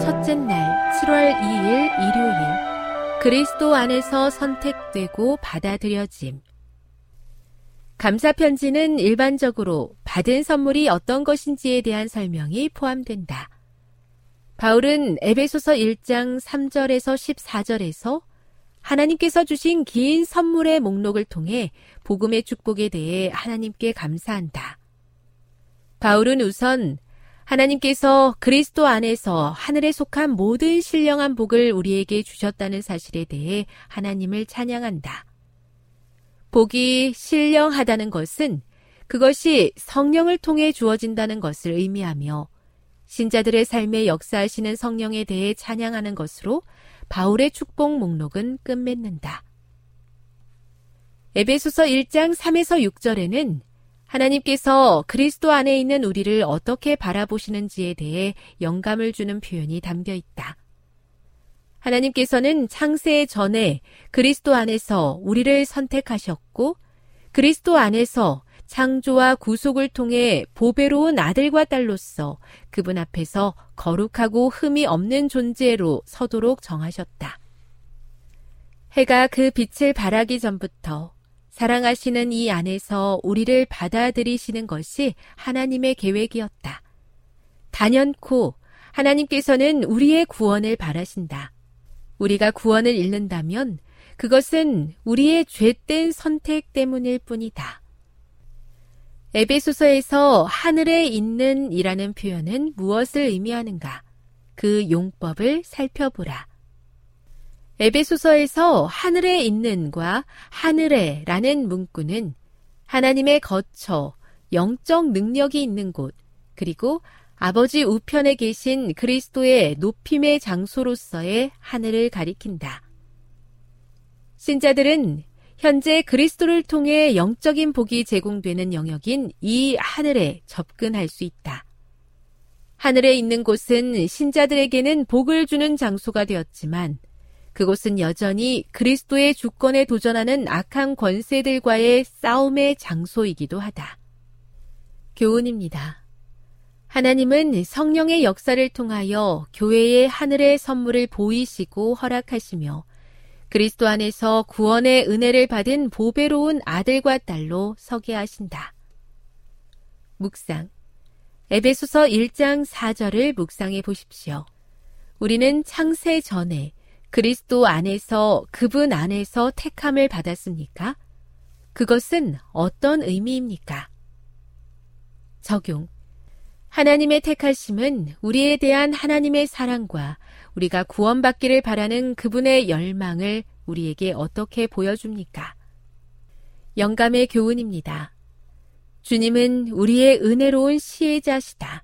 첫째 날, 7월 2일 일요일. 그리스도 안에서 선택되고 받아들여짐. 감사편지는 일반적으로 받은 선물이 어떤 것인지에 대한 설명이 포함된다. 바울은 에베소서 1장 3절에서 14절에서 하나님께서 주신 긴 선물의 목록을 통해 복음의 축복에 대해 하나님께 감사한다. 바울은 우선 하나님께서 그리스도 안에서 하늘에 속한 모든 신령한 복을 우리에게 주셨다는 사실에 대해 하나님을 찬양한다. 복이 신령하다는 것은 그것이 성령을 통해 주어진다는 것을 의미하며, 신자들의 삶에 역사하시는 성령에 대해 찬양하는 것으로 바울의 축복 목록은 끝맺는다. 에베소서 1장 3에서 6절에는 하나님께서 그리스도 안에 있는 우리를 어떻게 바라보시는지에 대해 영감을 주는 표현이 담겨 있다. 하나님께서는 창세 전에 그리스도 안에서 우리를 선택하셨고, 그리스도 안에서 창조와 구속을 통해 보배로운 아들과 딸로서 그분 앞에서 거룩하고 흠이 없는 존재로 서도록 정하셨다. 해가 그 빛을 발하기 전부터 사랑하시는 이 안에서 우리를 받아들이시는 것이 하나님의 계획이었다. 단연코 하나님께서는 우리의 구원을 바라신다. 우리가 구원을 잃는다면 그것은 우리의 죄된 선택 때문일 뿐이다. 에베소서에서 하늘에 있는 이라는 표현은 무엇을 의미하는가? 그 용법을 살펴보라. 에베소서에서 하늘에 있는과 하늘에 라는 문구는 하나님의 거처, 영적 능력이 있는 곳, 그리고 아버지 우편에 계신 그리스도의 높임의 장소로서의 하늘을 가리킨다. 신자들은 현재 그리스도를 통해 영적인 복이 제공되는 영역인 이 하늘에 접근할 수 있다. 하늘에 있는 곳은 신자들에게는 복을 주는 장소가 되었지만, 그곳은 여전히 그리스도의 주권에 도전하는 악한 권세들과의 싸움의 장소이기도 하다. 교훈입니다. 하나님은 성령의 역사를 통하여 교회의 하늘의 선물을 보이시고 허락하시며, 그리스도 안에서 구원의 은혜를 받은 보배로운 아들과 딸로 서게 하신다. 묵상. 에베소서 1장 4절을 묵상해 보십시오. 우리는 창세 전에 그리스도 안에서 그분 안에서 택함을 받았습니까? 그것은 어떤 의미입니까? 적용. 하나님의 택하심은 우리에 대한 하나님의 사랑과 우리가 구원받기를 바라는 그분의 열망을 우리에게 어떻게 보여줍니까? 영감의 교훈입니다. 주님은 우리의 은혜로운 시혜자시다.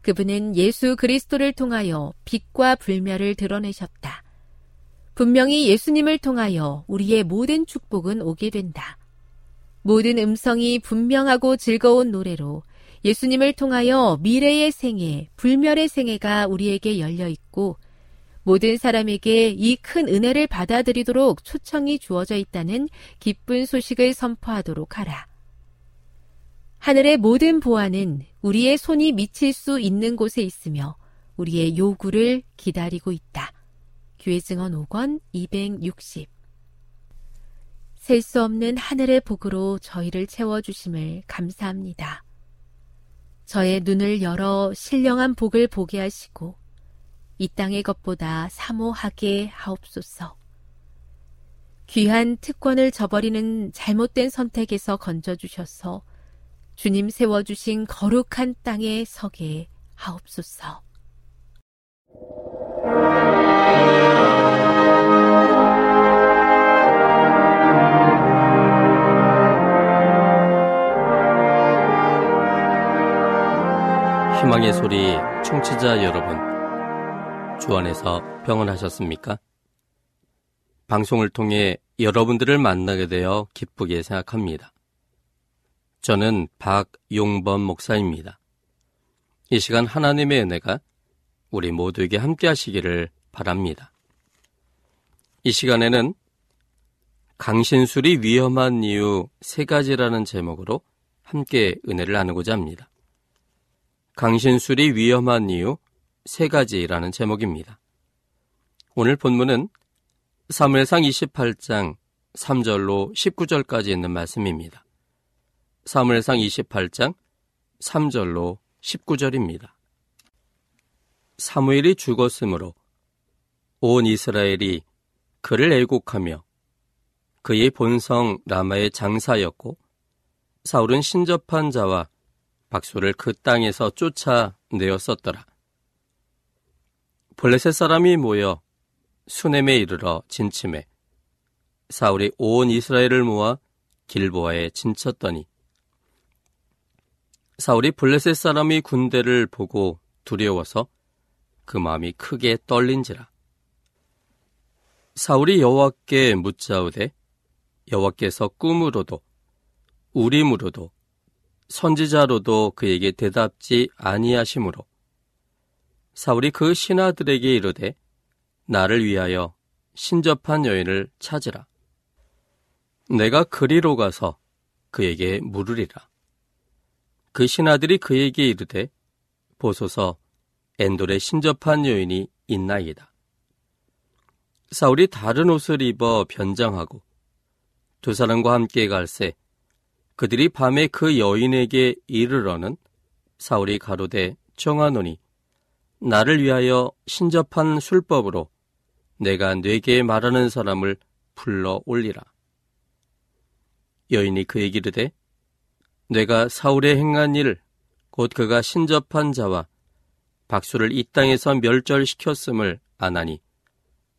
그분은 예수 그리스도를 통하여 빛과 불멸을 드러내셨다. 분명히 예수님을 통하여 우리의 모든 축복은 오게 된다. 모든 음성이 분명하고 즐거운 노래로 예수님을 통하여 미래의 생애, 불멸의 생애가 우리에게 열려있고 모든 사람에게 이 큰 은혜를 받아들이도록 초청이 주어져 있다는 기쁜 소식을 선포하도록 하라. 하늘의 모든 보안은 우리의 손이 미칠 수 있는 곳에 있으며 우리의 요구를 기다리고 있다. 교회 증언 5권 260. 셀 수 없는 하늘의 복으로 저희를 채워주심을 감사합니다. 저의 눈을 열어 신령한 복을 보게 하시고 이 땅의 것보다 사모하게 하옵소서. 귀한 특권을 저버리는 잘못된 선택에서 건져주셔서 주님 세워주신 거룩한 땅에 서게 하옵소서. 희망의 소리 청취자 여러분, 주 안에서 평안하셨습니까? 방송을 통해 여러분들을 만나게 되어 기쁘게 생각합니다. 저는 박용범 목사입니다. 이 시간 하나님의 은혜가 우리 모두에게 함께 하시기를 바랍니다. 이 시간에는 강신술이 위험한 이유 3가지라는 제목으로 함께 은혜를 나누고자 합니다. 강신술이 위험한 이유 3가지라는 제목입니다. 오늘 본문은 사무엘상 28장 3절로 19절까지 있는 말씀입니다. 사무엘상 28장 3절로 19절입니다. 사무엘이 죽었으므로 온 이스라엘이 그를 애곡하며 그의 본성 라마의 장사였고 사울은 신접한 자와 박수를 그 땅에서 쫓아내었었더라. 블레셋 사람이 모여 수넴에 이르러 진침해 사울이 온 이스라엘을 모아 길보아에 진쳤더니 사울이 블레셋 사람의 군대를 보고 두려워서 그 마음이 크게 떨린지라. 사울이 여호와께 묻자우되 여호와께서 꿈으로도 우림으로도 선지자로도 그에게 대답지 아니하심으로 사울이 그 신하들에게 이르되 나를 위하여 신접한 여인을 찾으라. 내가 그리로 가서 그에게 물으리라. 그 신하들이 그에게 이르되 보소서 엔돌의 신접한 여인이 있나이다. 사울이 다른 옷을 입어 변장하고 두 사람과 함께 갈새 그들이 밤에 그 여인에게 이르러는 사울이 가로되 청하노니 나를 위하여 신접한 술법으로 내가 네게 말하는 사람을 불러 올리라. 여인이 그에게 이르되 내가 사울의 행한 일, 곧 그가 신접한 자와 박수를 이 땅에서 멸절시켰음을 아나니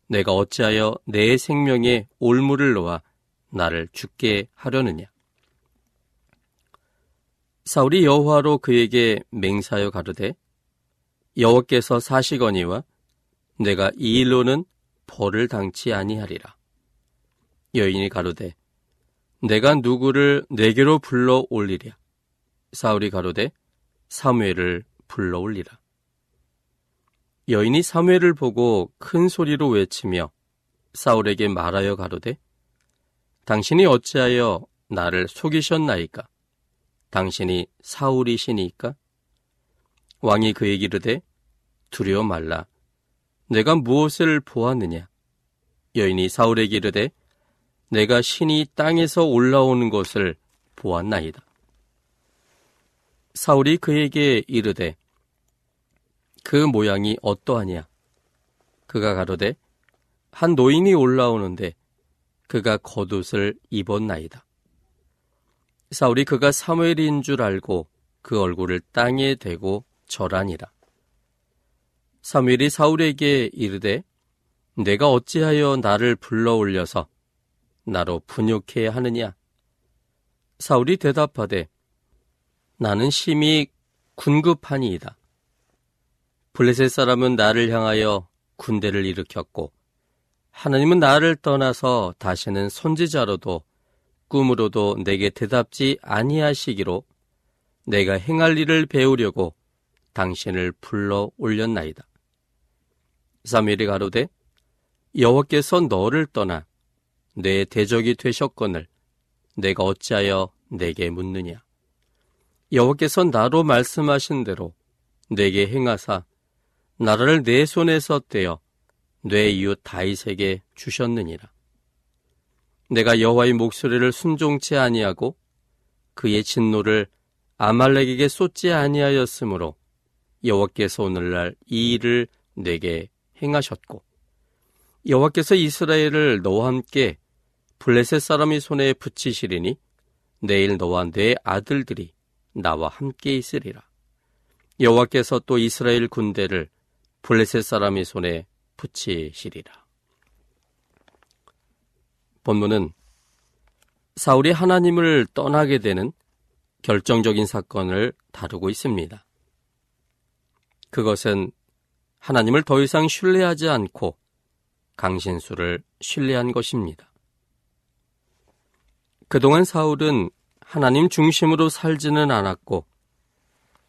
내가 어찌하여 내 생명에 올무를 놓아 나를 죽게 하려느냐. 사울이 여호와로 그에게 맹세하여 가르되 여호와께서 사시거니와 내가 이 일로는 벌을 당치 아니하리라. 여인이 가로되 내가 누구를 내게로 불러 올리랴. 사울이 가로되 사무엘을 불러 올리라. 여인이 사무엘을 보고 큰 소리로 외치며 사울에게 말하여 가로되 당신이 어찌하여 나를 속이셨나이까. 당신이 사울이시니까. 왕이 그에게 이르되 두려워 말라. 내가 무엇을 보았느냐. 여인이 사울에게 이르되 내가 신이 땅에서 올라오는 것을 보았나이다. 사울이 그에게 이르되 그 모양이 어떠하냐? 그가 가로되 한 노인이 올라오는데 그가 겉옷을 입었나이다. 사울이 그가 사무엘인 줄 알고 그 얼굴을 땅에 대고 절하니라. 사무엘이 사울에게 이르되 내가 어찌하여 나를 불러올려서 나로 분욕케 하느냐? 사울이 대답하되 나는 심히 군급하니이다. 블레셋 사람은 나를 향하여 군대를 일으켰고 하나님은 나를 떠나서 다시는 선지자로도 꿈으로도 내게 대답지 아니하시기로 내가 행할 일을 배우려고 당신을 불러 올렸나이다. 사무엘이 가로되 여호와께서 너를 떠나 내 대적이 되셨거늘 내가 어찌하여 내게 묻느냐? 여호와께서 나로 말씀하신 대로 내게 행하사 나라를 내 손에서 떼어 내 이웃 다윗에게 주셨느니라. 내가 여호와의 목소리를 순종치 아니하고 그의 진노를 아말렉에게 쏟지 아니하였으므로 여호와께서 오늘날 이 일을 내게 행하셨고 여호와께서 이스라엘을 너와 함께 블레셋 사람의 손에 붙이시리니 내일 너와 내 아들들이 나와 함께 있으리라. 여호와께서 또 이스라엘 군대를 블레셋 사람의 손에 붙이시리라. 본문은 사울이 하나님을 떠나게 되는 결정적인 사건을 다루고 있습니다. 그것은 하나님을 더 이상 신뢰하지 않고 강신수를 신뢰한 것입니다. 그동안 사울은 하나님 중심으로 살지는 않았고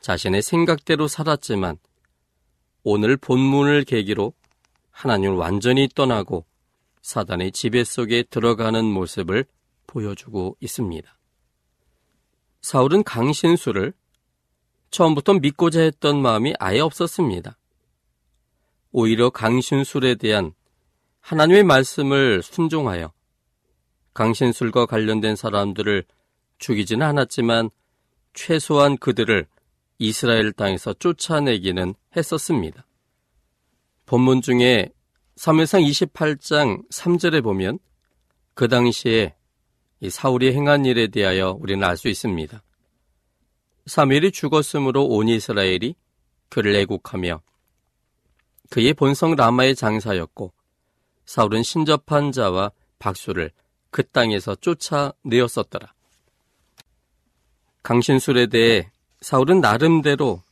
자신의 생각대로 살았지만 오늘 본문을 계기로 하나님을 완전히 떠나고 사단의 지배 속에 들어가는 모습을 보여주고 있습니다. 사울은 강신수를 처음부터 믿고자 했던 마음이 아예 없었습니다. 오히려 강신술에 대한 하나님의 말씀을 순종하여 강신술과 관련된 사람들을 죽이지는 않았지만 최소한 그들을 이스라엘 땅에서 쫓아내기는 했었습니다. 본문 중에 사무엘상 28장 3절에 보면 그 당시에 이 사울이 행한 일에 대하여 우리는 알 수 있습니다. 사무엘이 죽었으므로 온 이스라엘이 그를 애국하며 그의 본성 라마의 장사였고 사울은 신접한 자와 박수를 그 땅에서 쫓아내었었더라. 강신술에 대해 사울은 나름대로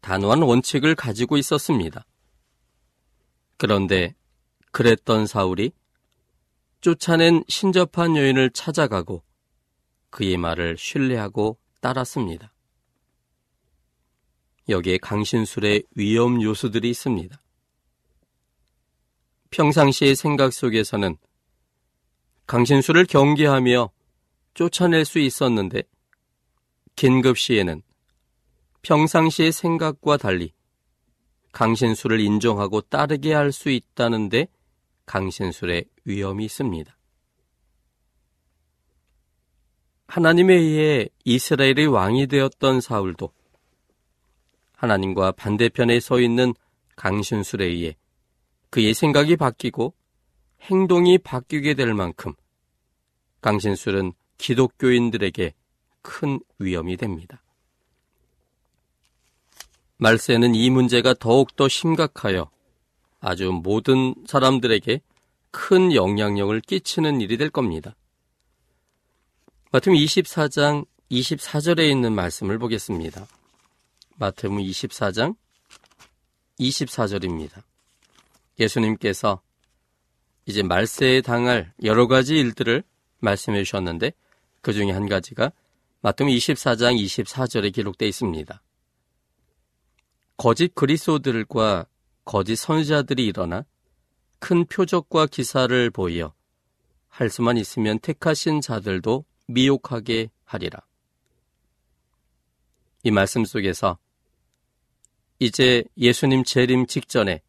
단호한 원칙을 가지고 있었습니다. 그런데 그랬던 사울이 쫓아낸 신접한 여인을 찾아가고 그의 말을 신뢰하고 따랐습니다. 여기에 강신술의 위험 요소들이 있습니다. 평상시의 생각 속에서는 강신술을 경계하며 쫓아낼 수 있었는데 긴급시에는 평상시의 생각과 달리 강신술을 인정하고 따르게 할 수 있다는데 강신술의 위험이 있습니다. 하나님에 의해 이스라엘의 왕이 되었던 사울도 하나님과 반대편에 서 있는 강신술에 의해 그의 생각이 바뀌고 행동이 바뀌게 될 만큼 강신술은 기독교인들에게 큰 위험이 됩니다. 말세는 이 문제가 더욱더 심각하여 아주 모든 사람들에게 큰 영향력을 끼치는 일이 될 겁니다. 마태복음 24장 24절에 있는 말씀을 보겠습니다. 마태복음 24장 24절입니다. 예수님께서 이제 말세에 당할 여러 가지 일들을 말씀해 주셨는데 그 중에 한 가지가 마태복음 24장 24절에 기록되어 있습니다. 거짓 그리스도들과 거짓 선지자들이 일어나 큰 표적과 기사를 보이어 할 수만 있으면 택하신 자들도 미혹하게 하리라. 이 말씀 속에서 이제 예수님 재림 직전에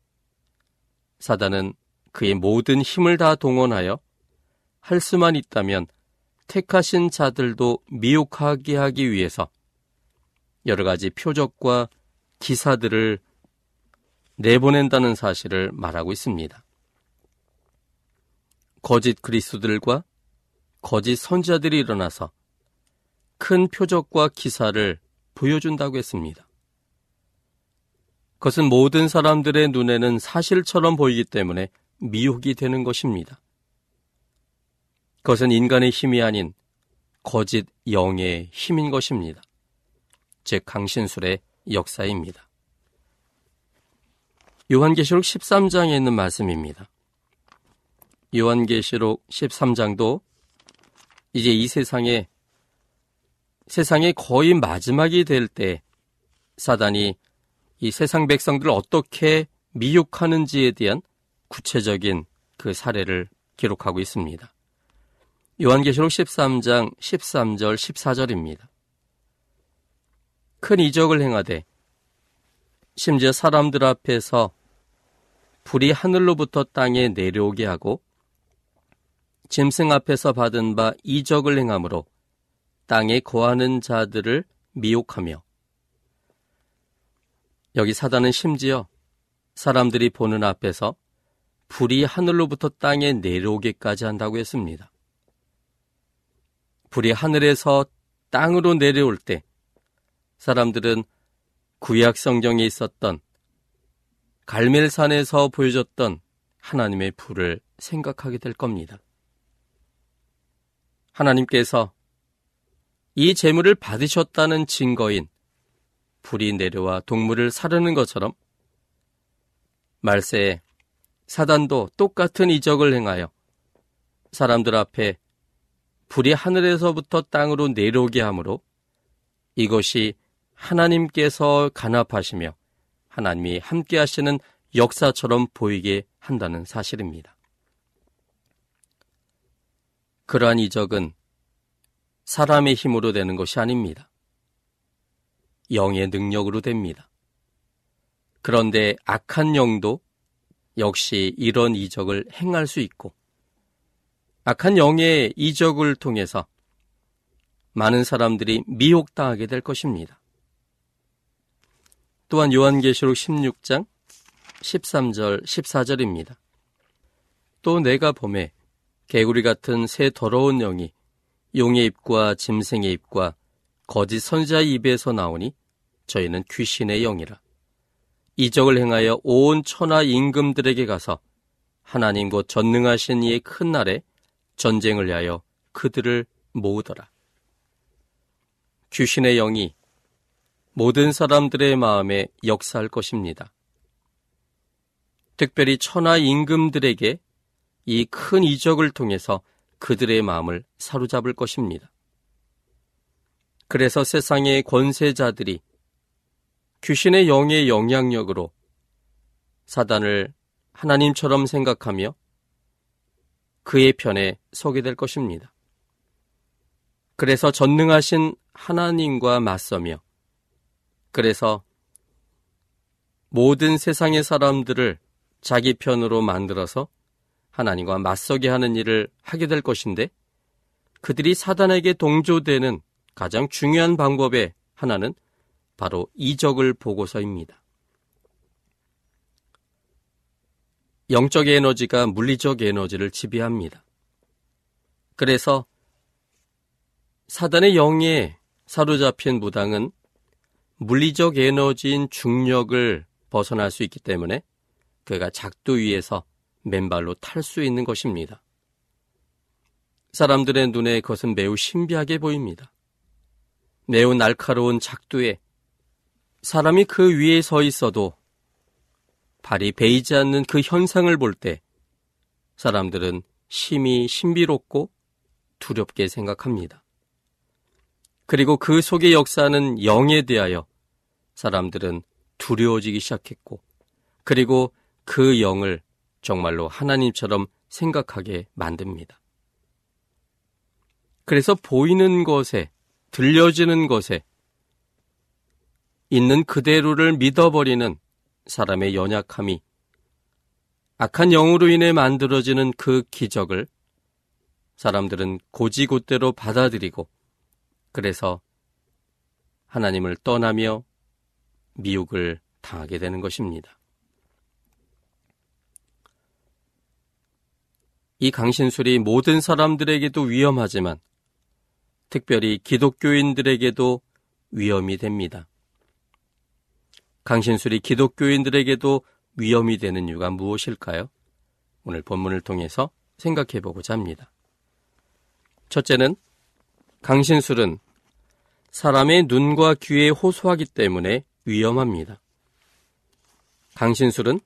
사단은 그의 모든 힘을 다 동원하여 할 수만 있다면 택하신 자들도 미혹하게 하기 위해서 여러 가지 표적과 기사들을 내보낸다는 사실을 말하고 있습니다. 거짓 그리스도들과 거짓 선지자들이 일어나서 큰 표적과 기사를 보여준다고 했습니다. 그것은 모든 사람들의 눈에는 사실처럼 보이기 때문에 미혹이 되는 것입니다. 그것은 인간의 힘이 아닌 거짓 영의 힘인 것입니다. 즉 강신술의 역사입니다. 요한계시록 13장에 있는 말씀입니다. 요한계시록 13장도 이제 이 세상의 거의 마지막이 될 때 사단이 이 세상 백성들을 어떻게 미혹하는지에 대한 구체적인 그 사례를 기록하고 있습니다. 요한계시록 13장 13절 14절입니다. 큰 이적을 행하되 심지어 사람들 앞에서 불이 하늘로부터 땅에 내려오게 하고 짐승 앞에서 받은 바 이적을 행함으로 땅에 거하는 자들을 미혹하며, 여기 사단은 심지어 사람들이 보는 앞에서 불이 하늘로부터 땅에 내려오게까지 한다고 했습니다. 불이 하늘에서 땅으로 내려올 때 사람들은 구약 성경에 있었던 갈멜산에서 보여줬던 하나님의 불을 생각하게 될 겁니다. 하나님께서 이 재물을 받으셨다는 증거인 불이 내려와 동물을 사르는 것처럼 말세에 사단도 똑같은 이적을 행하여 사람들 앞에 불이 하늘에서부터 땅으로 내려오게 하므로 이것이 하나님께서 간합하시며 하나님이 함께 하시는 역사처럼 보이게 한다는 사실입니다. 그러한 이적은 사람의 힘으로 되는 것이 아닙니다. 영의 능력으로 됩니다. 그런데 악한 영도 역시 이런 이적을 행할 수 있고 악한 영의 이적을 통해서 많은 사람들이 미혹당하게 될 것입니다. 또한 요한계시록 16장 13절 14절입니다. 또 내가 보매 개구리 같은 새 더러운 영이 용의 입과 짐승의 입과 거짓 선지자의 입에서 나오니 저희는 귀신의 영이라. 이적을 행하여 온 천하 임금들에게 가서 하나님 곧 전능하신 이의 큰 날에 전쟁을 하여 그들을 모으더라. 귀신의 영이 모든 사람들의 마음에 역사할 것입니다. 특별히 천하 임금들에게 이 큰 이적을 통해서 그들의 마음을 사로잡을 것입니다. 그래서 세상의 권세자들이 귀신의 영의 영향력으로 사단을 하나님처럼 생각하며 그의 편에 서게 될 것입니다. 그래서 전능하신 하나님과 맞서며 그래서 모든 세상의 사람들을 자기 편으로 만들어서 하나님과 맞서게 하는 일을 하게 될 것인데 그들이 사단에게 동조되는 가장 중요한 방법의 하나는 바로 이적을 보고서입니다. 영적의 에너지가 물리적 에너지를 지배합니다. 그래서 사단의 영에 사로잡힌 무당은 물리적 에너지인 중력을 벗어날 수 있기 때문에 그가 작두 위에서 맨발로 탈 수 있는 것입니다. 사람들의 눈에 그것은 매우 신비하게 보입니다. 매우 날카로운 작두에 사람이 그 위에 서 있어도 발이 베이지 않는 그 현상을 볼 때 사람들은 심히 신비롭고 두렵게 생각합니다. 그리고 그 속의 역사는 영에 대하여 사람들은 두려워지기 시작했고 그리고 그 영을 정말로 하나님처럼 생각하게 만듭니다. 그래서 보이는 것에 들려지는 것에 있는 그대로를 믿어버리는 사람의 연약함이 악한 영으로 인해 만들어지는 그 기적을 사람들은 곧이곧대로 받아들이고 그래서 하나님을 떠나며 미혹을 당하게 되는 것입니다. 이 강신술이 모든 사람들에게도 위험하지만 특별히 기독교인들에게도 위험이 됩니다. 강신술이 기독교인들에게도 위험이 되는 이유가 무엇일까요? 오늘 본문을 통해서 생각해보고자 합니다. 첫째는 강신술은 사람의 눈과 귀에 호소하기 때문에 위험합니다. 강신술은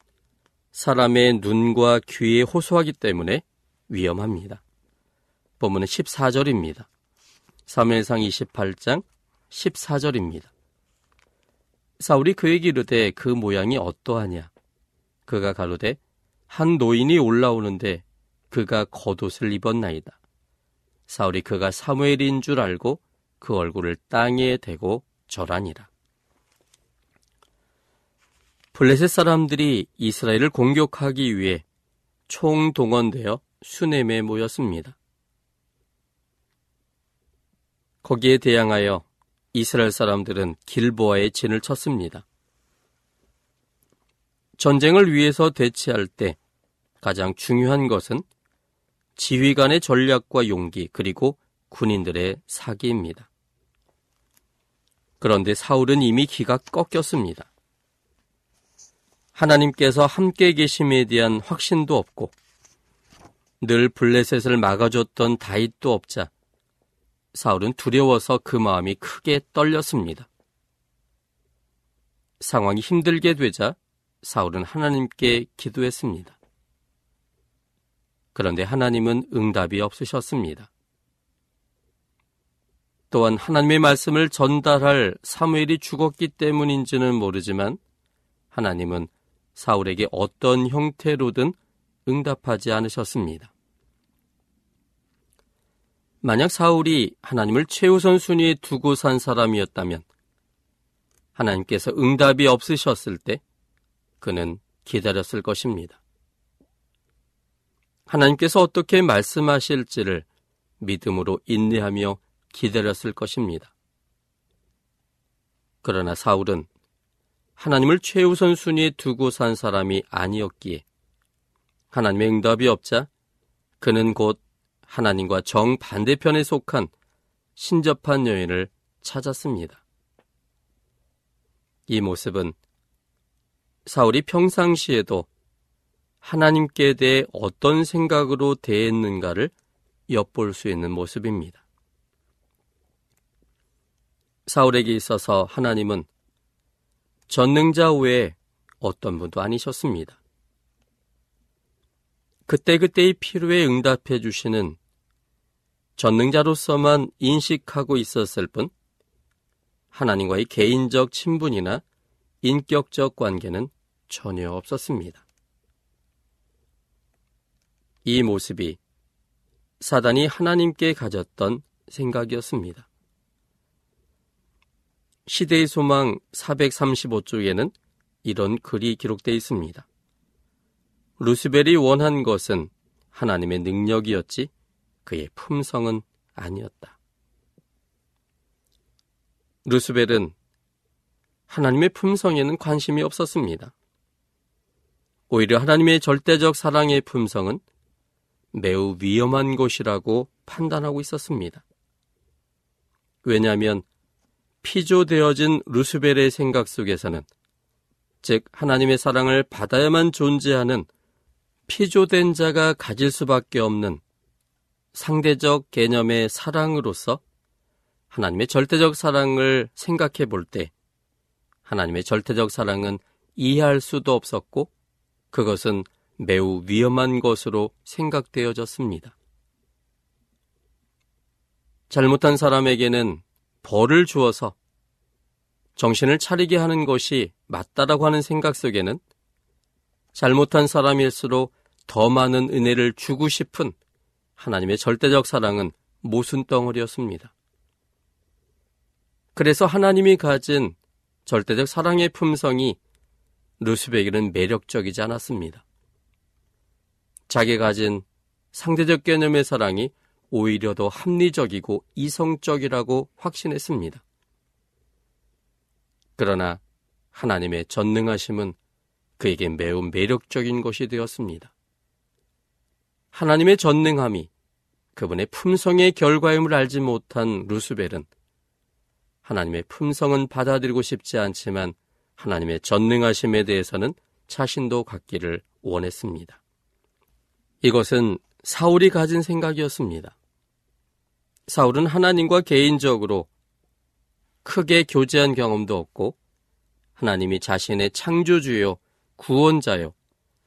사람의 눈과 귀에 호소하기 때문에 위험합니다. 본문은 14절입니다. 사무엘상 28장 14절입니다. 사울이 그에게 이르되 그 모양이 어떠하냐? 그가 가로되 한 노인이 올라오는데 그가 겉옷을 입었나이다. 사울이 그가 사무엘인 줄 알고 그 얼굴을 땅에 대고 절하니라. 블레셋 사람들이 이스라엘을 공격하기 위해 총동원되어 수넴에 모였습니다. 거기에 대항하여 이스라엘 사람들은 길보아에 진을 쳤습니다. 전쟁을 위해서 대치할 때 가장 중요한 것은 지휘관의 전략과 용기 그리고 군인들의 사기입니다. 그런데 사울은 이미 기가 꺾였습니다. 하나님께서 함께 계심에 대한 확신도 없고 늘 블레셋을 막아줬던 다윗도 없자 사울은 두려워서 그 마음이 크게 떨렸습니다. 상황이 힘들게 되자 사울은 하나님께 기도했습니다. 그런데 하나님은 응답이 없으셨습니다. 또한 하나님의 말씀을 전달할 사무엘이 죽었기 때문인지는 모르지만 하나님은 사울에게 어떤 형태로든 응답하지 않으셨습니다. 만약 사울이 하나님을 최우선 순위에 두고 산 사람이었다면 하나님께서 응답이 없으셨을 때 그는 기다렸을 것입니다. 하나님께서 어떻게 말씀하실지를 믿음으로 인내하며 기다렸을 것입니다. 그러나 사울은 하나님을 최우선 순위에 두고 산 사람이 아니었기에 하나님의 응답이 없자 그는 곧 하나님과 정반대편에 속한 신접한 여인을 찾았습니다. 이 모습은 사울이 평상시에도 하나님께 대해 어떤 생각으로 대했는가를 엿볼 수 있는 모습입니다. 사울에게 있어서 하나님은 전능자 외에 어떤 분도 아니셨습니다. 그때그때의 필요에 응답해 주시는 전능자로서만 인식하고 있었을 뿐 하나님과의 개인적 친분이나 인격적 관계는 전혀 없었습니다. 이 모습이 사단이 하나님께 가졌던 생각이었습니다. 시대의 소망 435쪽에는 이런 글이 기록되어 있습니다. 루스벨이 원한 것은 하나님의 능력이었지 그의 품성은 아니었다. 루스벨은 하나님의 품성에는 관심이 없었습니다. 오히려 하나님의 절대적 사랑의 품성은 매우 위험한 것이라고 판단하고 있었습니다. 왜냐하면 피조되어진 루스벨의 생각 속에서는 즉 하나님의 사랑을 받아야만 존재하는 피조된 자가 가질 수밖에 없는 상대적 개념의 사랑으로서 하나님의 절대적 사랑을 생각해 볼 때 하나님의 절대적 사랑은 이해할 수도 없었고 그것은 매우 위험한 것으로 생각되어졌습니다. 잘못한 사람에게는 벌을 주어서 정신을 차리게 하는 것이 맞다라고 하는 생각 속에는 잘못한 사람일수록 더 많은 은혜를 주고 싶은 하나님의 절대적 사랑은 모순덩어리였습니다. 그래서 하나님이 가진 절대적 사랑의 품성이 루스벨에게는 매력적이지 않았습니다. 자기가 가진 상대적 개념의 사랑이 오히려 더 합리적이고 이성적이라고 확신했습니다. 그러나 하나님의 전능하심은 그에게 매우 매력적인 것이 되었습니다. 하나님의 전능함이 그분의 품성의 결과임을 알지 못한 루스벨은 하나님의 품성은 받아들이고 싶지 않지만 하나님의 전능하심에 대해서는 자신도 갖기를 원했습니다. 이것은 사울이 가진 생각이었습니다. 사울은 하나님과 개인적으로 크게 교제한 경험도 없고 하나님이 자신의 창조주요, 구원자요,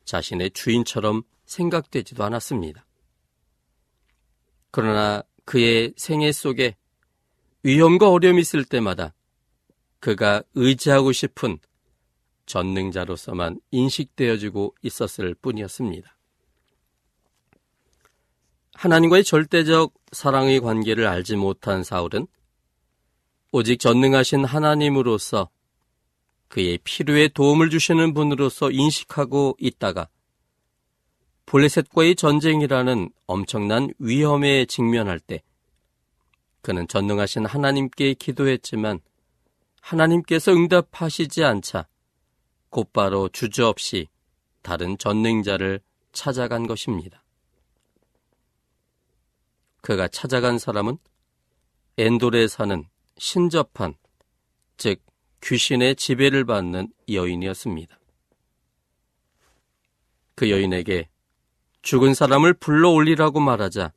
자신의 주인처럼 생각되지도 않았습니다. 그러나 그의 생애 속에 위험과 어려움이 있을 때마다 그가 의지하고 싶은 전능자로서만 인식되어지고 있었을 뿐이었습니다. 하나님과의 절대적 사랑의 관계를 알지 못한 사울은 오직 전능하신 하나님으로서 그의 필요에 도움을 주시는 분으로서 인식하고 있다가 블레셋과의 전쟁이라는 엄청난 위험에 직면할 때 그는 전능하신 하나님께 기도했지만 하나님께서 응답하시지 않자 곧바로 주저없이 다른 전능자를 찾아간 것입니다. 그가 찾아간 사람은 엔돌에 사는 신접한, 즉 귀신의 지배를 받는 여인이었습니다. 그 여인에게 죽은 사람을 불러올리라고 말하자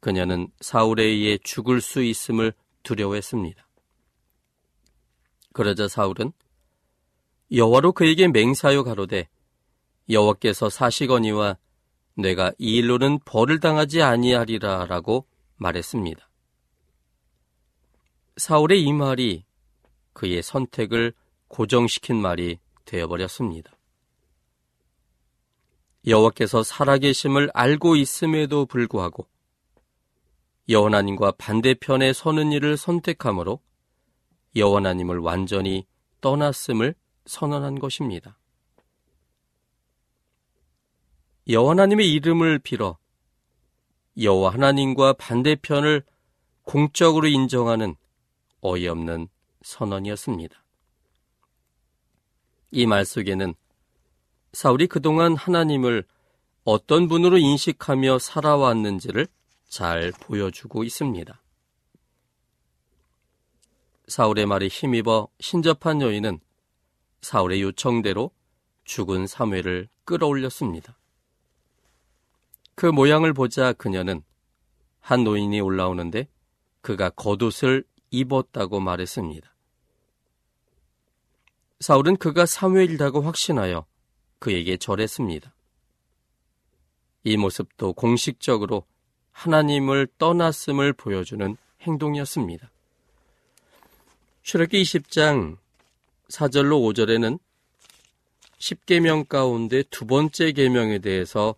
그녀는 사울에 의해 죽을 수 있음을 두려워했습니다. 그러자 사울은 여호와로 그에게 맹세하여 가로되 여호와께서 사시거니와 내가 이 일로는 벌을 당하지 아니하리라 라고 말했습니다. 사울의 이 말이 그의 선택을 고정시킨 말이 되어버렸습니다. 여호와께서 살아계심을 알고 있음에도 불구하고 여호와 하나님과 반대편에 서는 일을 선택함으로 여호와 하나님을 완전히 떠났음을 선언한 것입니다. 여호와 하나님의 이름을 빌어 여호와 하나님과 반대편을 공적으로 인정하는 어이없는 선언이었습니다. 이 말 속에는 사울이 그동안 하나님을 어떤 분으로 인식하며 살아왔는지를 잘 보여주고 있습니다. 사울의 말에 힘입어 신접한 여인은 사울의 요청대로 죽은 사무엘을 끌어올렸습니다. 그 모양을 보자 그녀는 한 노인이 올라오는데 그가 겉옷을 입었다고 말했습니다. 사울은 그가 사무엘이라고 확신하여 그에게 절했습니다. 이 모습도 공식적으로 하나님을 떠났음을 보여주는 행동이었습니다. 출애굽기 20장 4절로 5절에는 10계명 가운데 두 번째 계명에 대해서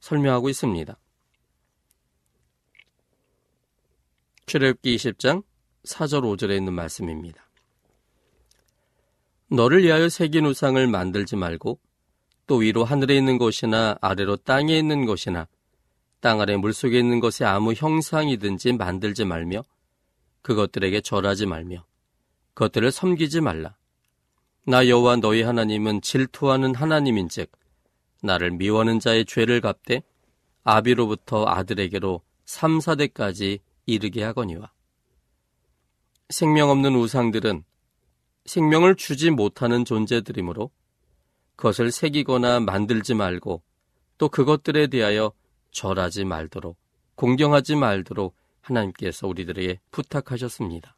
설명하고 있습니다. 출애굽기 20장 4절 5절에 있는 말씀입니다. 너를 위하여 새긴 우상을 만들지 말고 또 위로 하늘에 있는 것이나 아래로 땅에 있는 것이나 땅 아래 물속에 있는 것에 아무 형상이든지 만들지 말며 그것들에게 절하지 말며 그것들을 섬기지 말라. 나 여호와 너희 하나님은 질투하는 하나님인즉 나를 미워하는 자의 죄를 갚되 아비로부터 아들에게로 3, 4대까지 이르게 하거니와. 생명 없는 우상들은 생명을 주지 못하는 존재들이므로 그것을 새기거나 만들지 말고 또 그것들에 대하여 절하지 말도록 공경하지 말도록 하나님께서 우리들에게 부탁하셨습니다.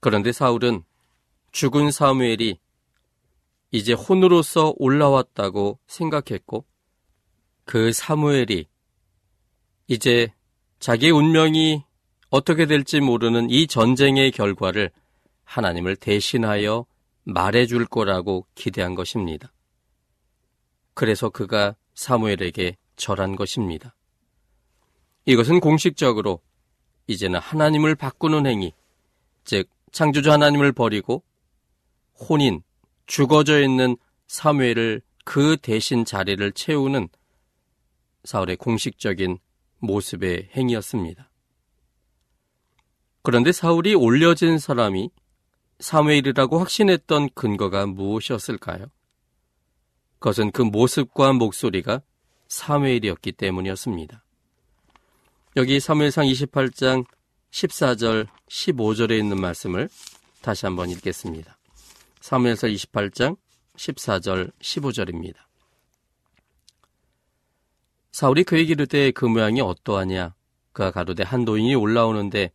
그런데 사울은 죽은 사무엘이 이제 혼으로서 올라왔다고 생각했고 그 사무엘이 이제 자기의 운명이 어떻게 될지 모르는 이 전쟁의 결과를 하나님을 대신하여 말해줄 거라고 기대한 것입니다. 그래서 그가 사무엘에게 절한 것입니다. 이것은 공식적으로 이제는 하나님을 바꾸는 행위, 즉 창조주 하나님을 버리고 혼인, 죽어져 있는 사무엘을 그 대신 자리를 채우는 사울의 공식적인 모습의 행위였습니다. 그런데 사울이 올려진 사람이 사무엘이라고 확신했던 근거가 무엇이었을까요? 그것은 그 모습과 목소리가 사무엘이었기 때문이었습니다. 여기 사무엘상 28장 14절 15절에 있는 말씀을 다시 한번 읽겠습니다. 사무엘서 28장 14절 15절입니다. 사울이 그에게 이르되 그 모양이 어떠하냐? 그가 가로되 한 노인이 올라오는데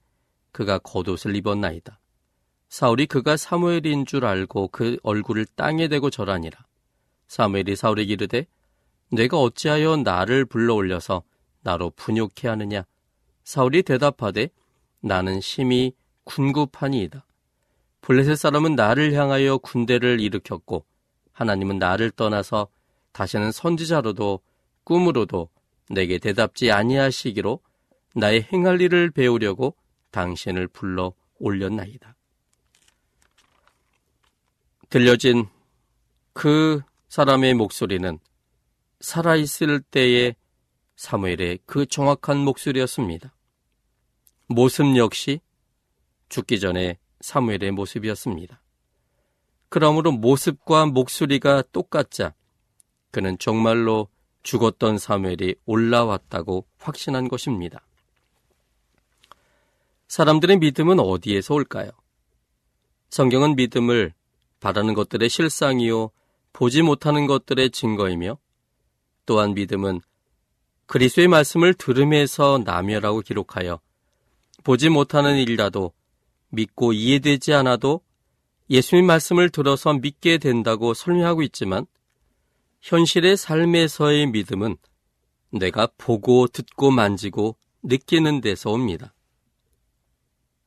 그가 겉옷을 입었나이다. 사울이 그가 사무엘인 줄 알고 그 얼굴을 땅에 대고 절하니라. 사무엘이 사울에게 이르되 내가 어찌하여 나를 불러올려서 나로 분욕케 하느냐? 사울이 대답하되 나는 심히 군구판이이다. 블레셋 사람은 나를 향하여 군대를 일으켰고 하나님은 나를 떠나서 다시는 선지자로도 꿈으로도 내게 대답지 아니하시기로 나의 행할 일을 배우려고 당신을 불러 올렸나이다. 들려진 그 사람의 목소리는 살아있을 때의 사무엘의 그 정확한 목소리였습니다. 모습 역시 죽기 전에 사무엘의 모습이었습니다. 그러므로 모습과 목소리가 똑같자 그는 정말로 죽었던 사무엘이 올라왔다고 확신한 것입니다. 사람들의 믿음은 어디에서 올까요? 성경은 믿음을 바라는 것들의 실상이요 보지 못하는 것들의 증거이며 또한 믿음은 그리스도의 말씀을 들음에서 나며라고 기록하여 보지 못하는 일이라도 믿고 이해되지 않아도 예수의 말씀을 들어서 믿게 된다고 설명하고 있지만 현실의 삶에서의 믿음은 내가 보고 듣고 만지고 느끼는 데서 옵니다.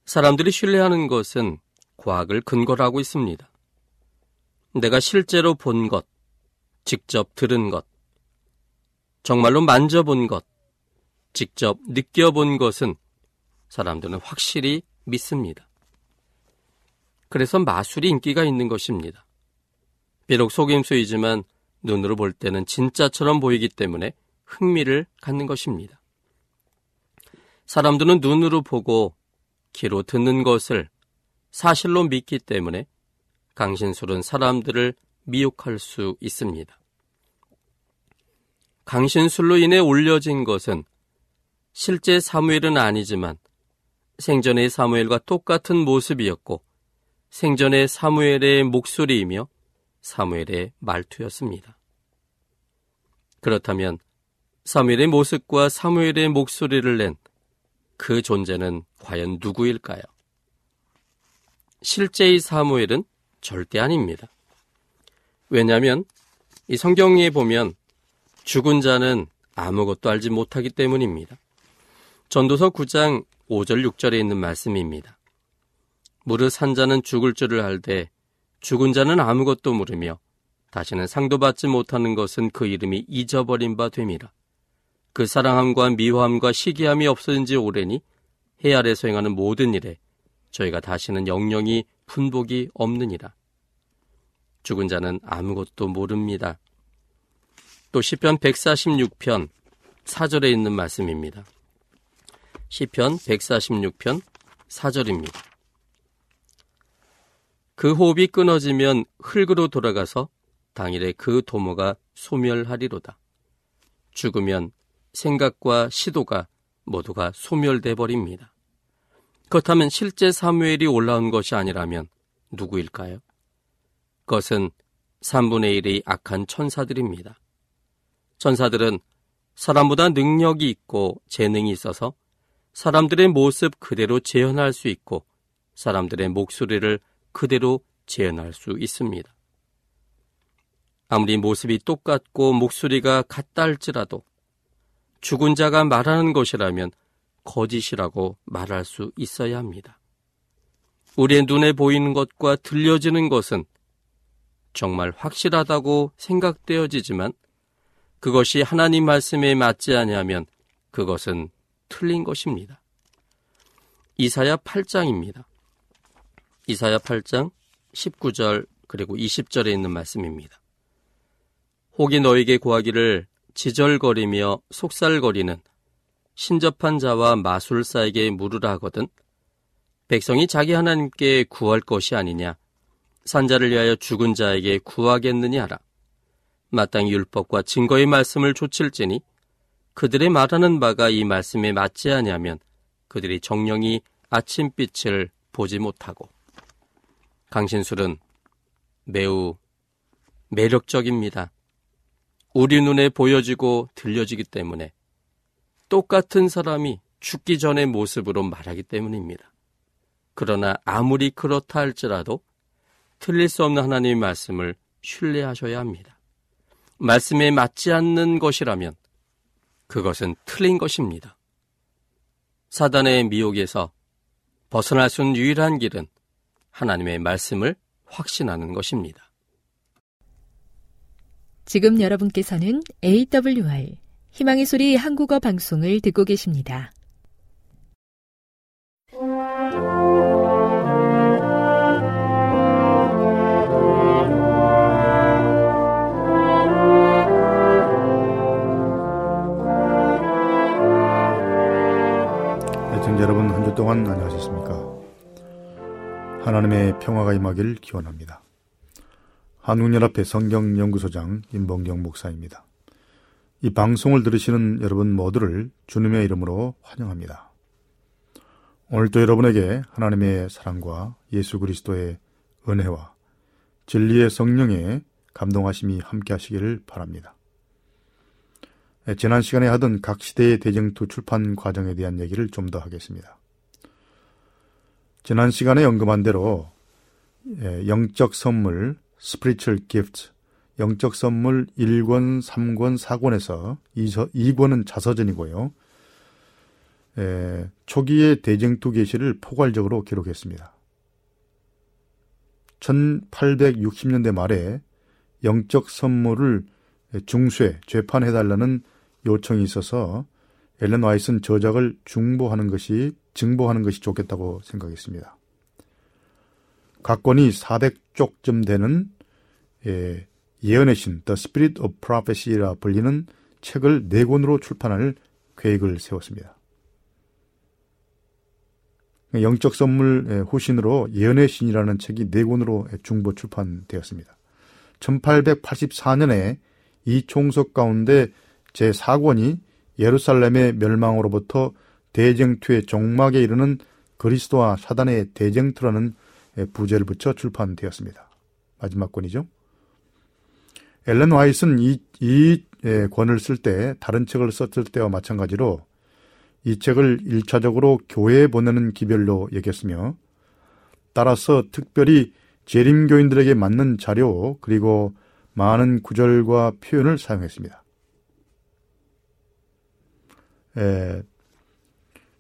사람들이 신뢰하는 것은 과학을 근거로 하고 있습니다. 내가 실제로 본 것, 직접 들은 것, 정말로 만져본 것, 직접 느껴본 것은 사람들은 확실히 믿습니다. 그래서 마술이 인기가 있는 것입니다. 비록 속임수이지만 눈으로 볼 때는 진짜처럼 보이기 때문에 흥미를 갖는 것입니다. 사람들은 눈으로 보고 귀로 듣는 것을 사실로 믿기 때문에 강신술은 사람들을 미혹할 수 있습니다. 강신술로 인해 올려진 것은 실제 사무엘은 아니지만 생전의 사무엘과 똑같은 모습이었고 생전의 사무엘의 목소리이며 사무엘의 말투였습니다. 그렇다면 사무엘의 모습과 사무엘의 목소리를 낸 그 존재는 과연 누구일까요? 실제의 사무엘은 절대 아닙니다. 왜냐하면 이 성경에 보면 죽은 자는 아무것도 알지 못하기 때문입니다. 전도서 9장 5절 6절에 있는 말씀입니다. 무릇 산 자는 죽을 줄을 알되 죽은 자는 아무것도 모르며 다시는 상도받지 못하는 것은 그 이름이 잊어버린 바 됨이라. 그 사랑함과 미워함과 시기함이 없어진 지 오래니 해 아래서 행하는 모든 일에 저희가 다시는 영영이 분복이 없느니라. 죽은 자는 아무것도 모릅니다. 또 시편 146편 4절에 있는 말씀입니다. 시편 146편 4절입니다. 그 호흡이 끊어지면 흙으로 돌아가서 당일에 그 도모가 소멸하리로다. 죽으면 생각과 시도가 모두가 소멸돼 버립니다. 그렇다면 실제 사무엘이 올라온 것이 아니라면 누구일까요? 그것은 3분의 1의 악한 천사들입니다. 천사들은 사람보다 능력이 있고 재능이 있어서 사람들의 모습 그대로 재현할 수 있고 사람들의 목소리를 그대로 재현할 수 있습니다. 아무리 모습이 똑같고 목소리가 같다 할지라도 죽은 자가 말하는 것이라면 거짓이라고 말할 수 있어야 합니다. 우리의 눈에 보이는 것과 들려지는 것은 정말 확실하다고 생각되어지지만 그것이 하나님 말씀에 맞지 아니하면 그것은 틀린 것입니다. 이사야 8장입니다. 이사야 8장 19절 그리고 20절에 있는 말씀입니다. 혹이 너에게 고하기를 지절거리며 속살거리는 신접한 자와 마술사에게 물으라 하거든 백성이 자기 하나님께 구할 것이 아니냐. 산자를 위하여 죽은 자에게 구하겠느냐 하라. 마땅히 율법과 증거의 말씀을 조칠지니 그들의 말하는 바가 이 말씀에 맞지 아니하면 그들이 정령이 아침빛을 보지 못하고. 강신술은 매우 매력적입니다. 우리 눈에 보여지고 들려지기 때문에 똑같은 사람이 죽기 전의 모습으로 말하기 때문입니다. 그러나 아무리 그렇다 할지라도 틀릴 수 없는 하나님의 말씀을 신뢰하셔야 합니다. 말씀에 맞지 않는 것이라면 그것은 틀린 것입니다. 사단의 미혹에서 벗어날 수 있는 유일한 길은 하나님의 말씀을 확신하는 것입니다. 지금 여러분께서는 AWR 희망의 소리 한국어 방송을 듣고 계십니다. 애청자 여러분, 한 주 동안 안녕하셨습니까? 하나님의 평화가 임하길 기원합니다. 한국연합회 성경연구소장 임봉경 목사입니다. 이 방송을 들으시는 여러분 모두를 주님의 이름으로 환영합니다. 오늘도 여러분에게 하나님의 사랑과 예수 그리스도의 은혜와 진리의 성령의 감동하심이 함께하시기를 바랍니다. 지난 시간에 하던 각 시대의 대쟁투 출판 과정에 대한 얘기를 좀 더 하겠습니다. 지난 시간에 언급한 대로 영적 선물, spiritual gift, 영적 선물 1권, 3권, 4권에서 2권은 자서전이고요. 초기의 대쟁투 게시를 포괄적으로 기록했습니다. 1860년대 말에 영적 선물을 중쇄, 재판해달라는 요청이 있어서 엘렌 화이트는 저작을 증보하는 것이 좋겠다고 생각했습니다. 각 권이 400쪽쯤 되는 예언의 신, The Spirit of Prophecy라 불리는 책을 4권으로 출판할 계획을 세웠습니다. 영적 선물 후신으로 예언의 신이라는 책이 4권으로 중보 출판되었습니다. 1884년에 이 총석 가운데 제4권이 예루살렘의 멸망으로부터 대쟁투의 종막에 이르는 그리스도와 사단의 대쟁투라는 부제를 붙여 출판되었습니다. 마지막 권이죠. 엘렌 화이트는 이 권을 쓸 때 다른 책을 썼을 때와 마찬가지로 이 책을 1차적으로 교회에 보내는 기별로 여겼으며 따라서 특별히 재림교인들에게 맞는 자료 그리고 많은 구절과 표현을 사용했습니다.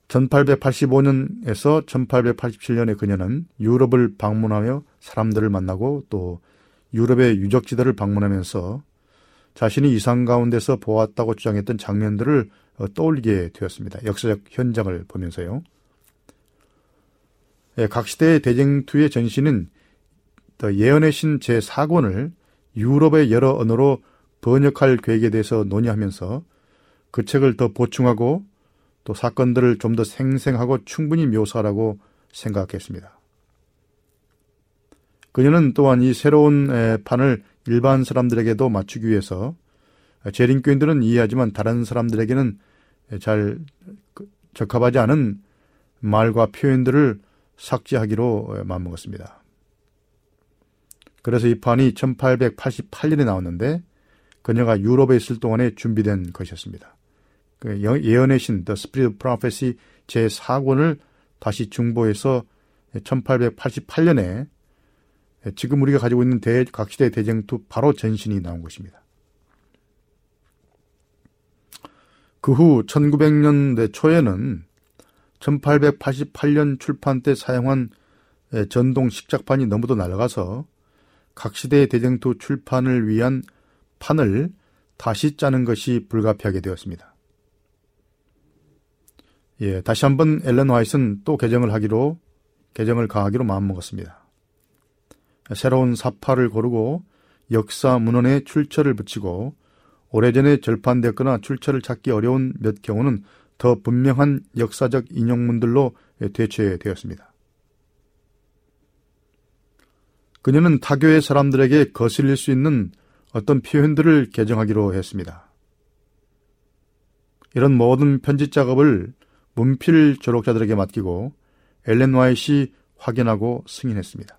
1885년에서 1887년에 그녀는 유럽을 방문하며 사람들을 만나고 또 유럽의 유적지들을 방문하면서 자신이 이상 가운데서 보았다고 주장했던 장면들을 떠올리게 되었습니다. 역사적 현장을 보면서요. 각 시대의 대쟁투의 전신은 예언의 신 제4권을 유럽의 여러 언어로 번역할 계획에 대해서 논의하면서 그 책을 더 보충하고 또 사건들을 좀 더 생생하고 충분히 묘사하라고 생각했습니다. 그녀는 또한 이 새로운 판을 일반 사람들에게도 맞추기 위해서 재림교인들은 이해하지만 다른 사람들에게는 잘 적합하지 않은 말과 표현들을 삭제하기로 마음먹었습니다. 그래서 이 판이 1888년에 나왔는데 그녀가 유럽에 있을 동안에 준비된 것이었습니다. 예언의 신, The Spirit of Prophecy 제4권을 다시 중보해서 1888년에 지금 우리가 가지고 있는 각시대 대쟁투 바로 전신이 나온 것입니다. 그 후 1900년대 초에는 1888년 출판 때 사용한 전동 식작판이 너무도 낡아서 각 시대의 대쟁투 출판을 위한 판을 다시 짜는 것이 불가피하게 되었습니다. 다시 한번 엘렌 화이트는 또 개정을 가하기로 마음먹었습니다. 새로운 사파를 고르고 역사 문헌에 출처를 붙이고 오래전에 절판되었거나 출처를 찾기 어려운 몇 경우는 더 분명한 역사적 인용문들로 대체되었습니다. 그녀는 타교의 사람들에게 거슬릴 수 있는 어떤 표현들을 개정하기로 했습니다. 이런 모든 편집 작업을 문필 조력자들에게 맡기고 엘렌 화이트가 확인하고 승인했습니다.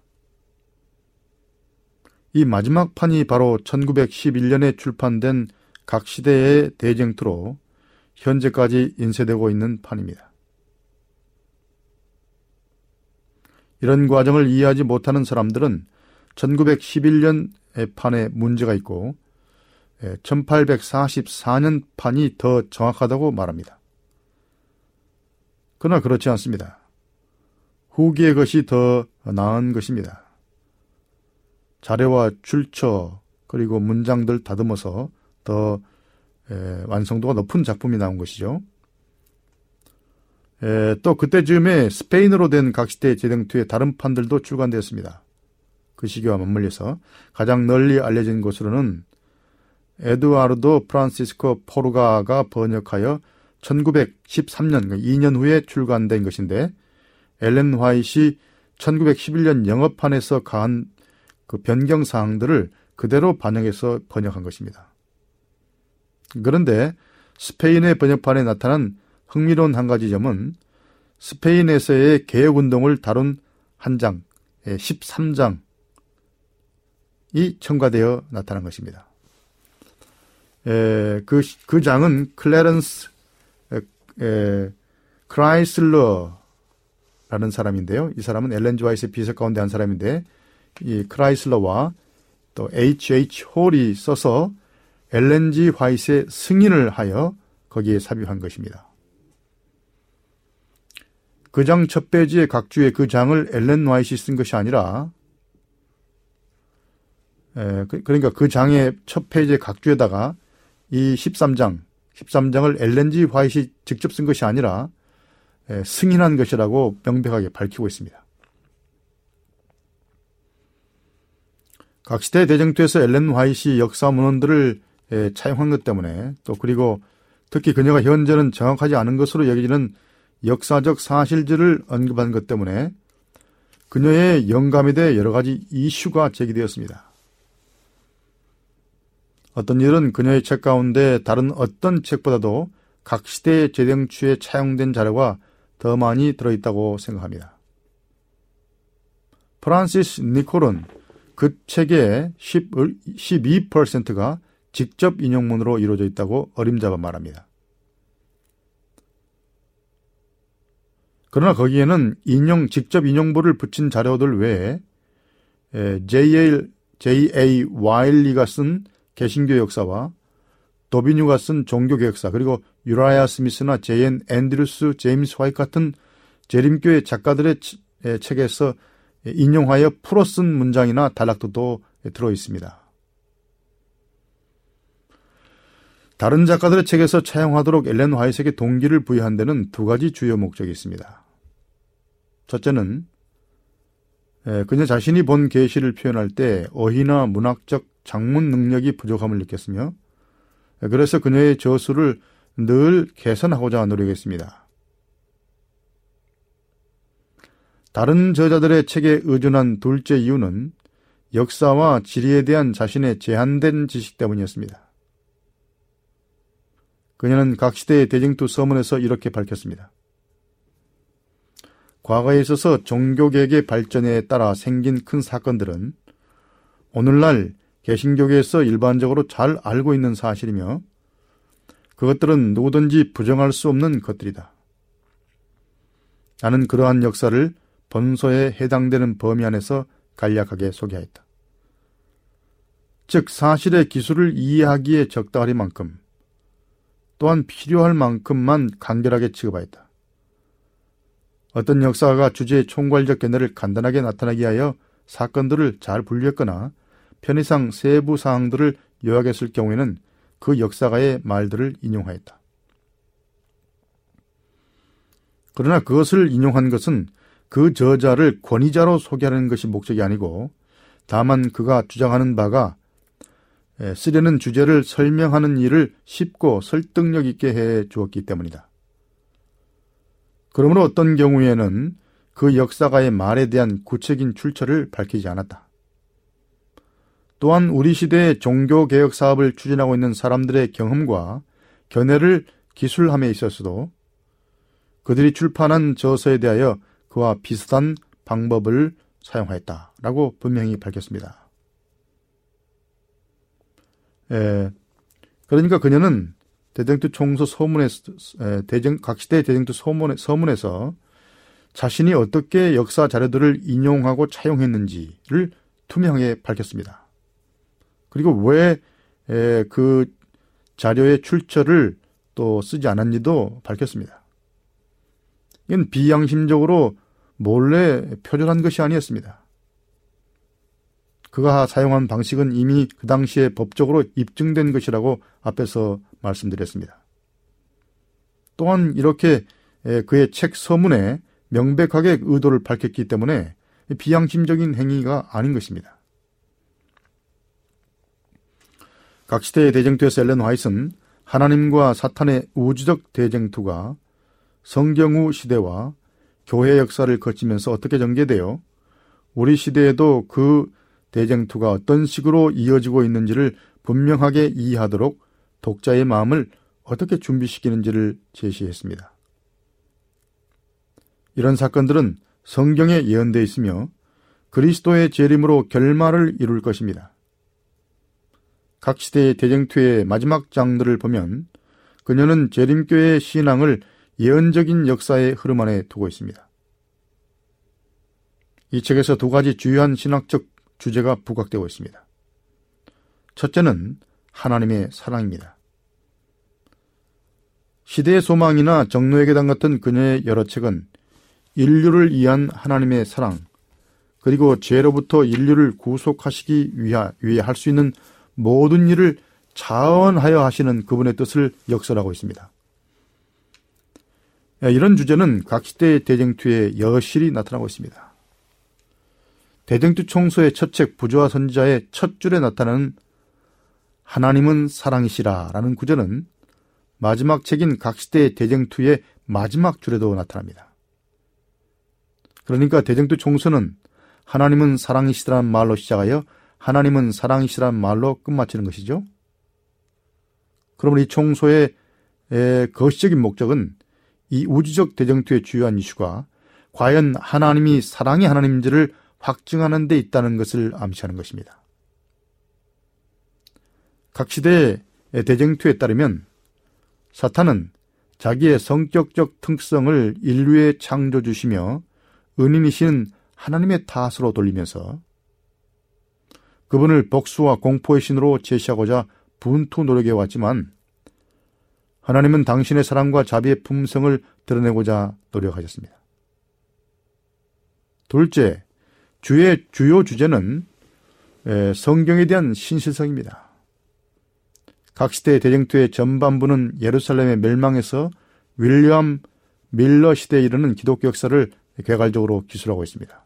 이 마지막 판이 바로 1911년에 출판된 각 시대의 대쟁투로 현재까지 인쇄되고 있는 판입니다. 이런 과정을 이해하지 못하는 사람들은 1911년의 판에 문제가 있고 1844년 판이 더 정확하다고 말합니다. 그러나 그렇지 않습니다. 후기의 것이 더 나은 것입니다. 자료와 출처 그리고 문장들 다듬어서 더 완성도가 높은 작품이 나온 것이죠. 또 그때쯤에 스페인어로 된 각시대 재등투의 다른 판들도 출간되었습니다. 그 시기와 맞물려서 가장 널리 알려진 것으로는 에두아르도 프란시스코 포르가가 번역하여 1913년, 2년 후에 출간된 것인데 엘렌 화이트가 1911년 영어판에서 가한 그 변경 사항들을 그대로 반영해서 번역한 것입니다. 그런데 스페인의 번역판에 나타난 흥미로운 한 가지 점은 스페인에서의 개혁운동을 다룬 한 장, 13장이 첨가되어 나타난 것입니다. 그 장은 클레런스 크라이슬러라는 사람인데요. 이 사람은 엘렌 G. 화이트의 비서 가운데 한 사람인데 이 크라이슬러와 또 H.H. 홀이 써서 엘렌 G. 화이트의 승인을 하여 거기에 삽입한 것입니다. 그 장 첫 페이지의 각주의 그 장을 엘렌 화이트가 쓴 것이 아니라 그러니까 그 장의 첫 페이지의 각주에다가 이 13장을 엘렌 G. 화이트가 직접 쓴 것이 아니라 승인한 것이라고 명백하게 밝히고 있습니다. 각시대 대쟁투에서 엘렌 화이트가 역사 문헌들을 차용한 것 때문에 또 그리고 특히 그녀가 현재는 정확하지 않은 것으로 여기지는 역사적 사실들을 언급한 것 때문에 그녀의 영감에 대해 여러 가지 이슈가 제기되었습니다. 어떤 일은 그녀의 책 가운데 다른 어떤 책보다도 각 시대의 재등추에 차용된 자료가 더 많이 들어있다고 생각합니다. 프란시스 니콜은 그 책의 12%가 직접 인용문으로 이루어져 있다고 어림잡아 말합니다. 그러나 거기에는 직접 인용부를 붙인 자료들 외에 J.A. 와일리가 쓴 개신교 역사와 도비뉴가 쓴 종교개혁사 그리고 유라야 스미스나 제앤 앤드루스, 제임스 화이트 같은 재림교회 작가들의 책에서 인용하여 풀어 쓴 문장이나 단락도 들어있습니다. 다른 작가들의 책에서 차용하도록 엘렌 화이트에게 동기를 부여한 데는 두 가지 주요 목적이 있습니다. 첫째는 그녀 자신이 본 계시를 표현할 때 어휘나 문학적 작문 능력이 부족함을 느꼈으며 그래서 그녀의 저술을 늘 개선하고자 노력했습니다. 다른 저자들의 책에 의존한 둘째 이유는 역사와 지리에 대한 자신의 제한된 지식 때문이었습니다. 그녀는 각 시대의 대쟁투 서문에서 이렇게 밝혔습니다. 과거에 있어서 종교개혁의 발전에 따라 생긴 큰 사건들은 오늘날 개신교계에서 일반적으로 잘 알고 있는 사실이며 그것들은 누구든지 부정할 수 없는 것들이다. 나는 그러한 역사를 본서에 해당되는 범위 안에서 간략하게 소개하였다. 즉 사실의 기술을 이해하기에 적당하리만큼 또한 필요할 만큼만 간결하게 취급하였다. 어떤 역사가 주제의 총괄적 견해를 간단하게 나타나게 하여 사건들을 잘 분류했거나 편의상 세부 사항들을 요약했을 경우에는 그 역사가의 말들을 인용하였다. 그러나 그것을 인용한 것은 그 저자를 권위자로 소개하는 것이 목적이 아니고 다만 그가 주장하는 바가 쓰려는 주제를 설명하는 일을 쉽고 설득력 있게 해 주었기 때문이다. 그러므로 어떤 경우에는 그 역사가의 말에 대한 구체적인 출처를 밝히지 않았다. 또한 우리 시대의 종교개혁 사업을 추진하고 있는 사람들의 경험과 견해를 기술함에 있어서도 그들이 출판한 저서에 대하여 그와 비슷한 방법을 사용하였다라고 분명히 밝혔습니다. 그러니까 그녀는 대쟁투 총서 서문에서 각시대 대쟁투 서문에서 자신이 어떻게 역사 자료들을 인용하고 차용했는지를 투명하게 밝혔습니다. 그리고 왜 그 자료의 출처를 또 쓰지 않았는지도 밝혔습니다. 이건 비양심적으로 몰래 표절한 것이 아니었습니다. 그가 사용한 방식은 이미 그 당시에 법적으로 입증된 것이라고 앞에서 말씀드렸습니다. 또한 이렇게 그의 책 서문에 명백하게 의도를 밝혔기 때문에 비양심적인 행위가 아닌 것입니다. 각 시대의 대쟁투에서 엘렌 화이트는 하나님과 사탄의 우주적 대쟁투가 성경후 시대와 교회 역사를 거치면서 어떻게 전개되어 우리 시대에도 그 대쟁투가 어떤 식으로 이어지고 있는지를 분명하게 이해하도록 독자의 마음을 어떻게 준비시키는지를 제시했습니다. 이런 사건들은 성경에 예언되어 있으며 그리스도의 재림으로 결말을 이룰 것입니다. 각 시대의 대쟁투의 마지막 장들을 보면 그녀는 재림교회의 신앙을 예언적인 역사의 흐름 안에 두고 있습니다. 이 책에서 두 가지 주요한 신학적 주제가 부각되고 있습니다. 첫째는 하나님의 사랑입니다. 시대의 소망이나 정로의 계단 같은 그녀의 여러 책은 인류를 위한 하나님의 사랑, 그리고 죄로부터 인류를 구속하시기 위해 할 수 있는 모든 일을 자원하여 하시는 그분의 뜻을 역설하고 있습니다. 이런 주제는 각 시대의 대쟁투에 여실히 나타나고 있습니다. 대쟁투 총서의 첫 책 부조와 선지자의 첫 줄에 나타나는 하나님은 사랑이시라라는 구절은 마지막 책인 각 시대의 대쟁투의 마지막 줄에도 나타납니다. 그러니까 대쟁투 총서는 하나님은 사랑이시라는 말로 시작하여 하나님은 사랑이시라는 말로 끝마치는 것이죠. 그러므로 이 총서의 거시적인 목적은 이 우주적 대쟁투의 주요한 이슈가 과연 하나님이 사랑의 하나님인지를 확증하는 데 있다는 것을 암시하는 것입니다. 각 시대의 대쟁투에 따르면 사탄은 자기의 성격적 특성을 인류의 창조주시며 은인이신 하나님의 탓으로 돌리면서 그분을 복수와 공포의 신으로 제시하고자 분투 노력해 왔지만 하나님은 당신의 사랑과 자비의 품성을 드러내고자 노력하셨습니다. 둘째, 주의 주요 주제는 성경에 대한 신실성입니다. 각 시대의 대쟁투의 전반부는 예루살렘의 멸망에서 윌리엄 밀러 시대에 이르는 기독교 역사를 괴갈적으로 기술하고 있습니다.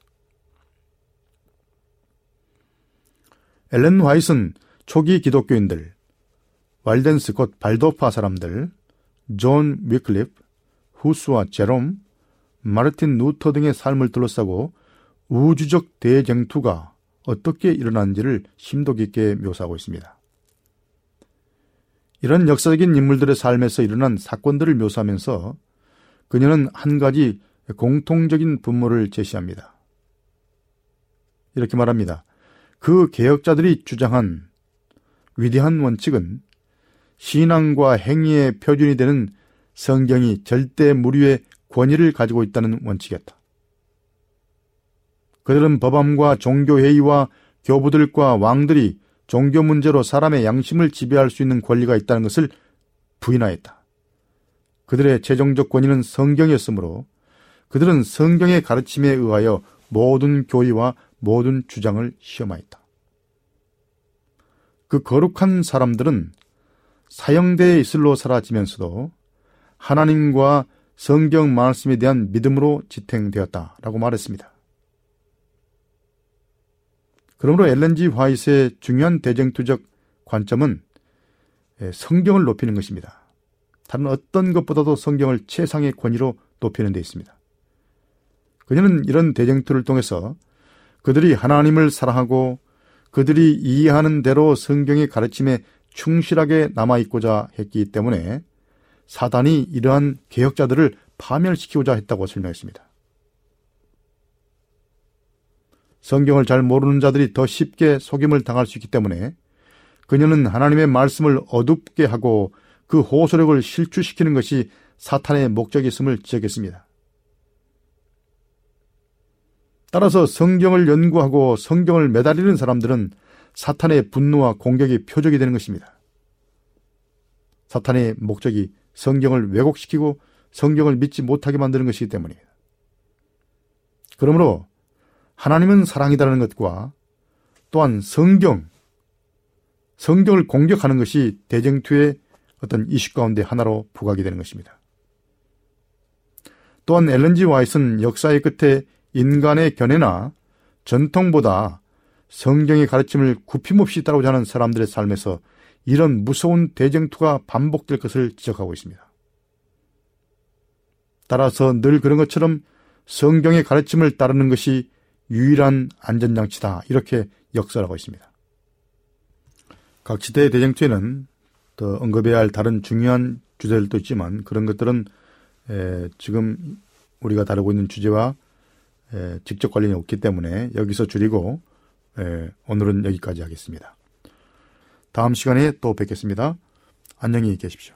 엘렌 화이트는 초기 기독교인들, 왈덴스 곧 발도파 사람들, 존 위클립, 후스와 제롬, 마르틴 루터 등의 삶을 둘러싸고 우주적 대쟁투가 어떻게 일어난지를 심도 깊게 묘사하고 있습니다. 이런 역사적인 인물들의 삶에서 일어난 사건들을 묘사하면서 그녀는 한 가지 공통적인 분모를 제시합니다. 이렇게 말합니다. 그 개혁자들이 주장한 위대한 원칙은 신앙과 행위의 표준이 되는 성경이 절대 무료의 권위를 가지고 있다는 원칙이었다. 그들은 법암과 종교회의와 교부들과 왕들이 종교 문제로 사람의 양심을 지배할 수 있는 권리가 있다는 것을 부인하였다. 그들의 최종적 권위는 성경이었으므로 그들은 성경의 가르침에 의하여 모든 교의와 모든 주장을 시험하였다. 그 거룩한 사람들은 사형대의 이슬로 사라지면서도 하나님과 성경 말씀에 대한 믿음으로 지탱되었다라고 말했습니다. 그러므로 엘렌 G. 화이트의 중요한 대쟁투적 관점은 성경을 높이는 것입니다. 다른 어떤 것보다도 성경을 최상의 권위로 높이는 데 있습니다. 그녀는 이런 대쟁투를 통해서 그들이 하나님을 사랑하고 그들이 이해하는 대로 성경의 가르침에 충실하게 남아있고자 했기 때문에 사단이 이러한 개혁자들을 파멸시키고자 했다고 설명했습니다. 성경을 잘 모르는 자들이 더 쉽게 속임을 당할 수 있기 때문에 그녀는 하나님의 말씀을 어둡게 하고 그 호소력을 실추시키는 것이 사탄의 목적이 있음을 지적했습니다. 따라서 성경을 연구하고 성경을 매달리는 사람들은 사탄의 분노와 공격이 표적이 되는 것입니다. 사탄의 목적이 성경을 왜곡시키고 성경을 믿지 못하게 만드는 것이기 때문입니다. 그러므로 하나님은 사랑이라는 것과 또한 성경을 공격하는 것이 대쟁투의 어떤 이슈 가운데 하나로 부각이 되는 것입니다. 또한 엘렌 G. 화이트는 역사의 끝에 인간의 견해나 전통보다 성경의 가르침을 굽힘없이 따르고자 하는 사람들의 삶에서 이런 무서운 대쟁투가 반복될 것을 지적하고 있습니다. 따라서 늘 그런 것처럼 성경의 가르침을 따르는 것이 유일한 안전장치다, 이렇게 역설하고 있습니다. 각 시대의 대쟁투에는 더 언급해야 할 다른 중요한 주제들도 있지만 그런 것들은 지금 우리가 다루고 있는 주제와 직접 관련이 없기 때문에 여기서 줄이고 오늘은 여기까지 하겠습니다. 다음 시간에 또 뵙겠습니다. 안녕히 계십시오.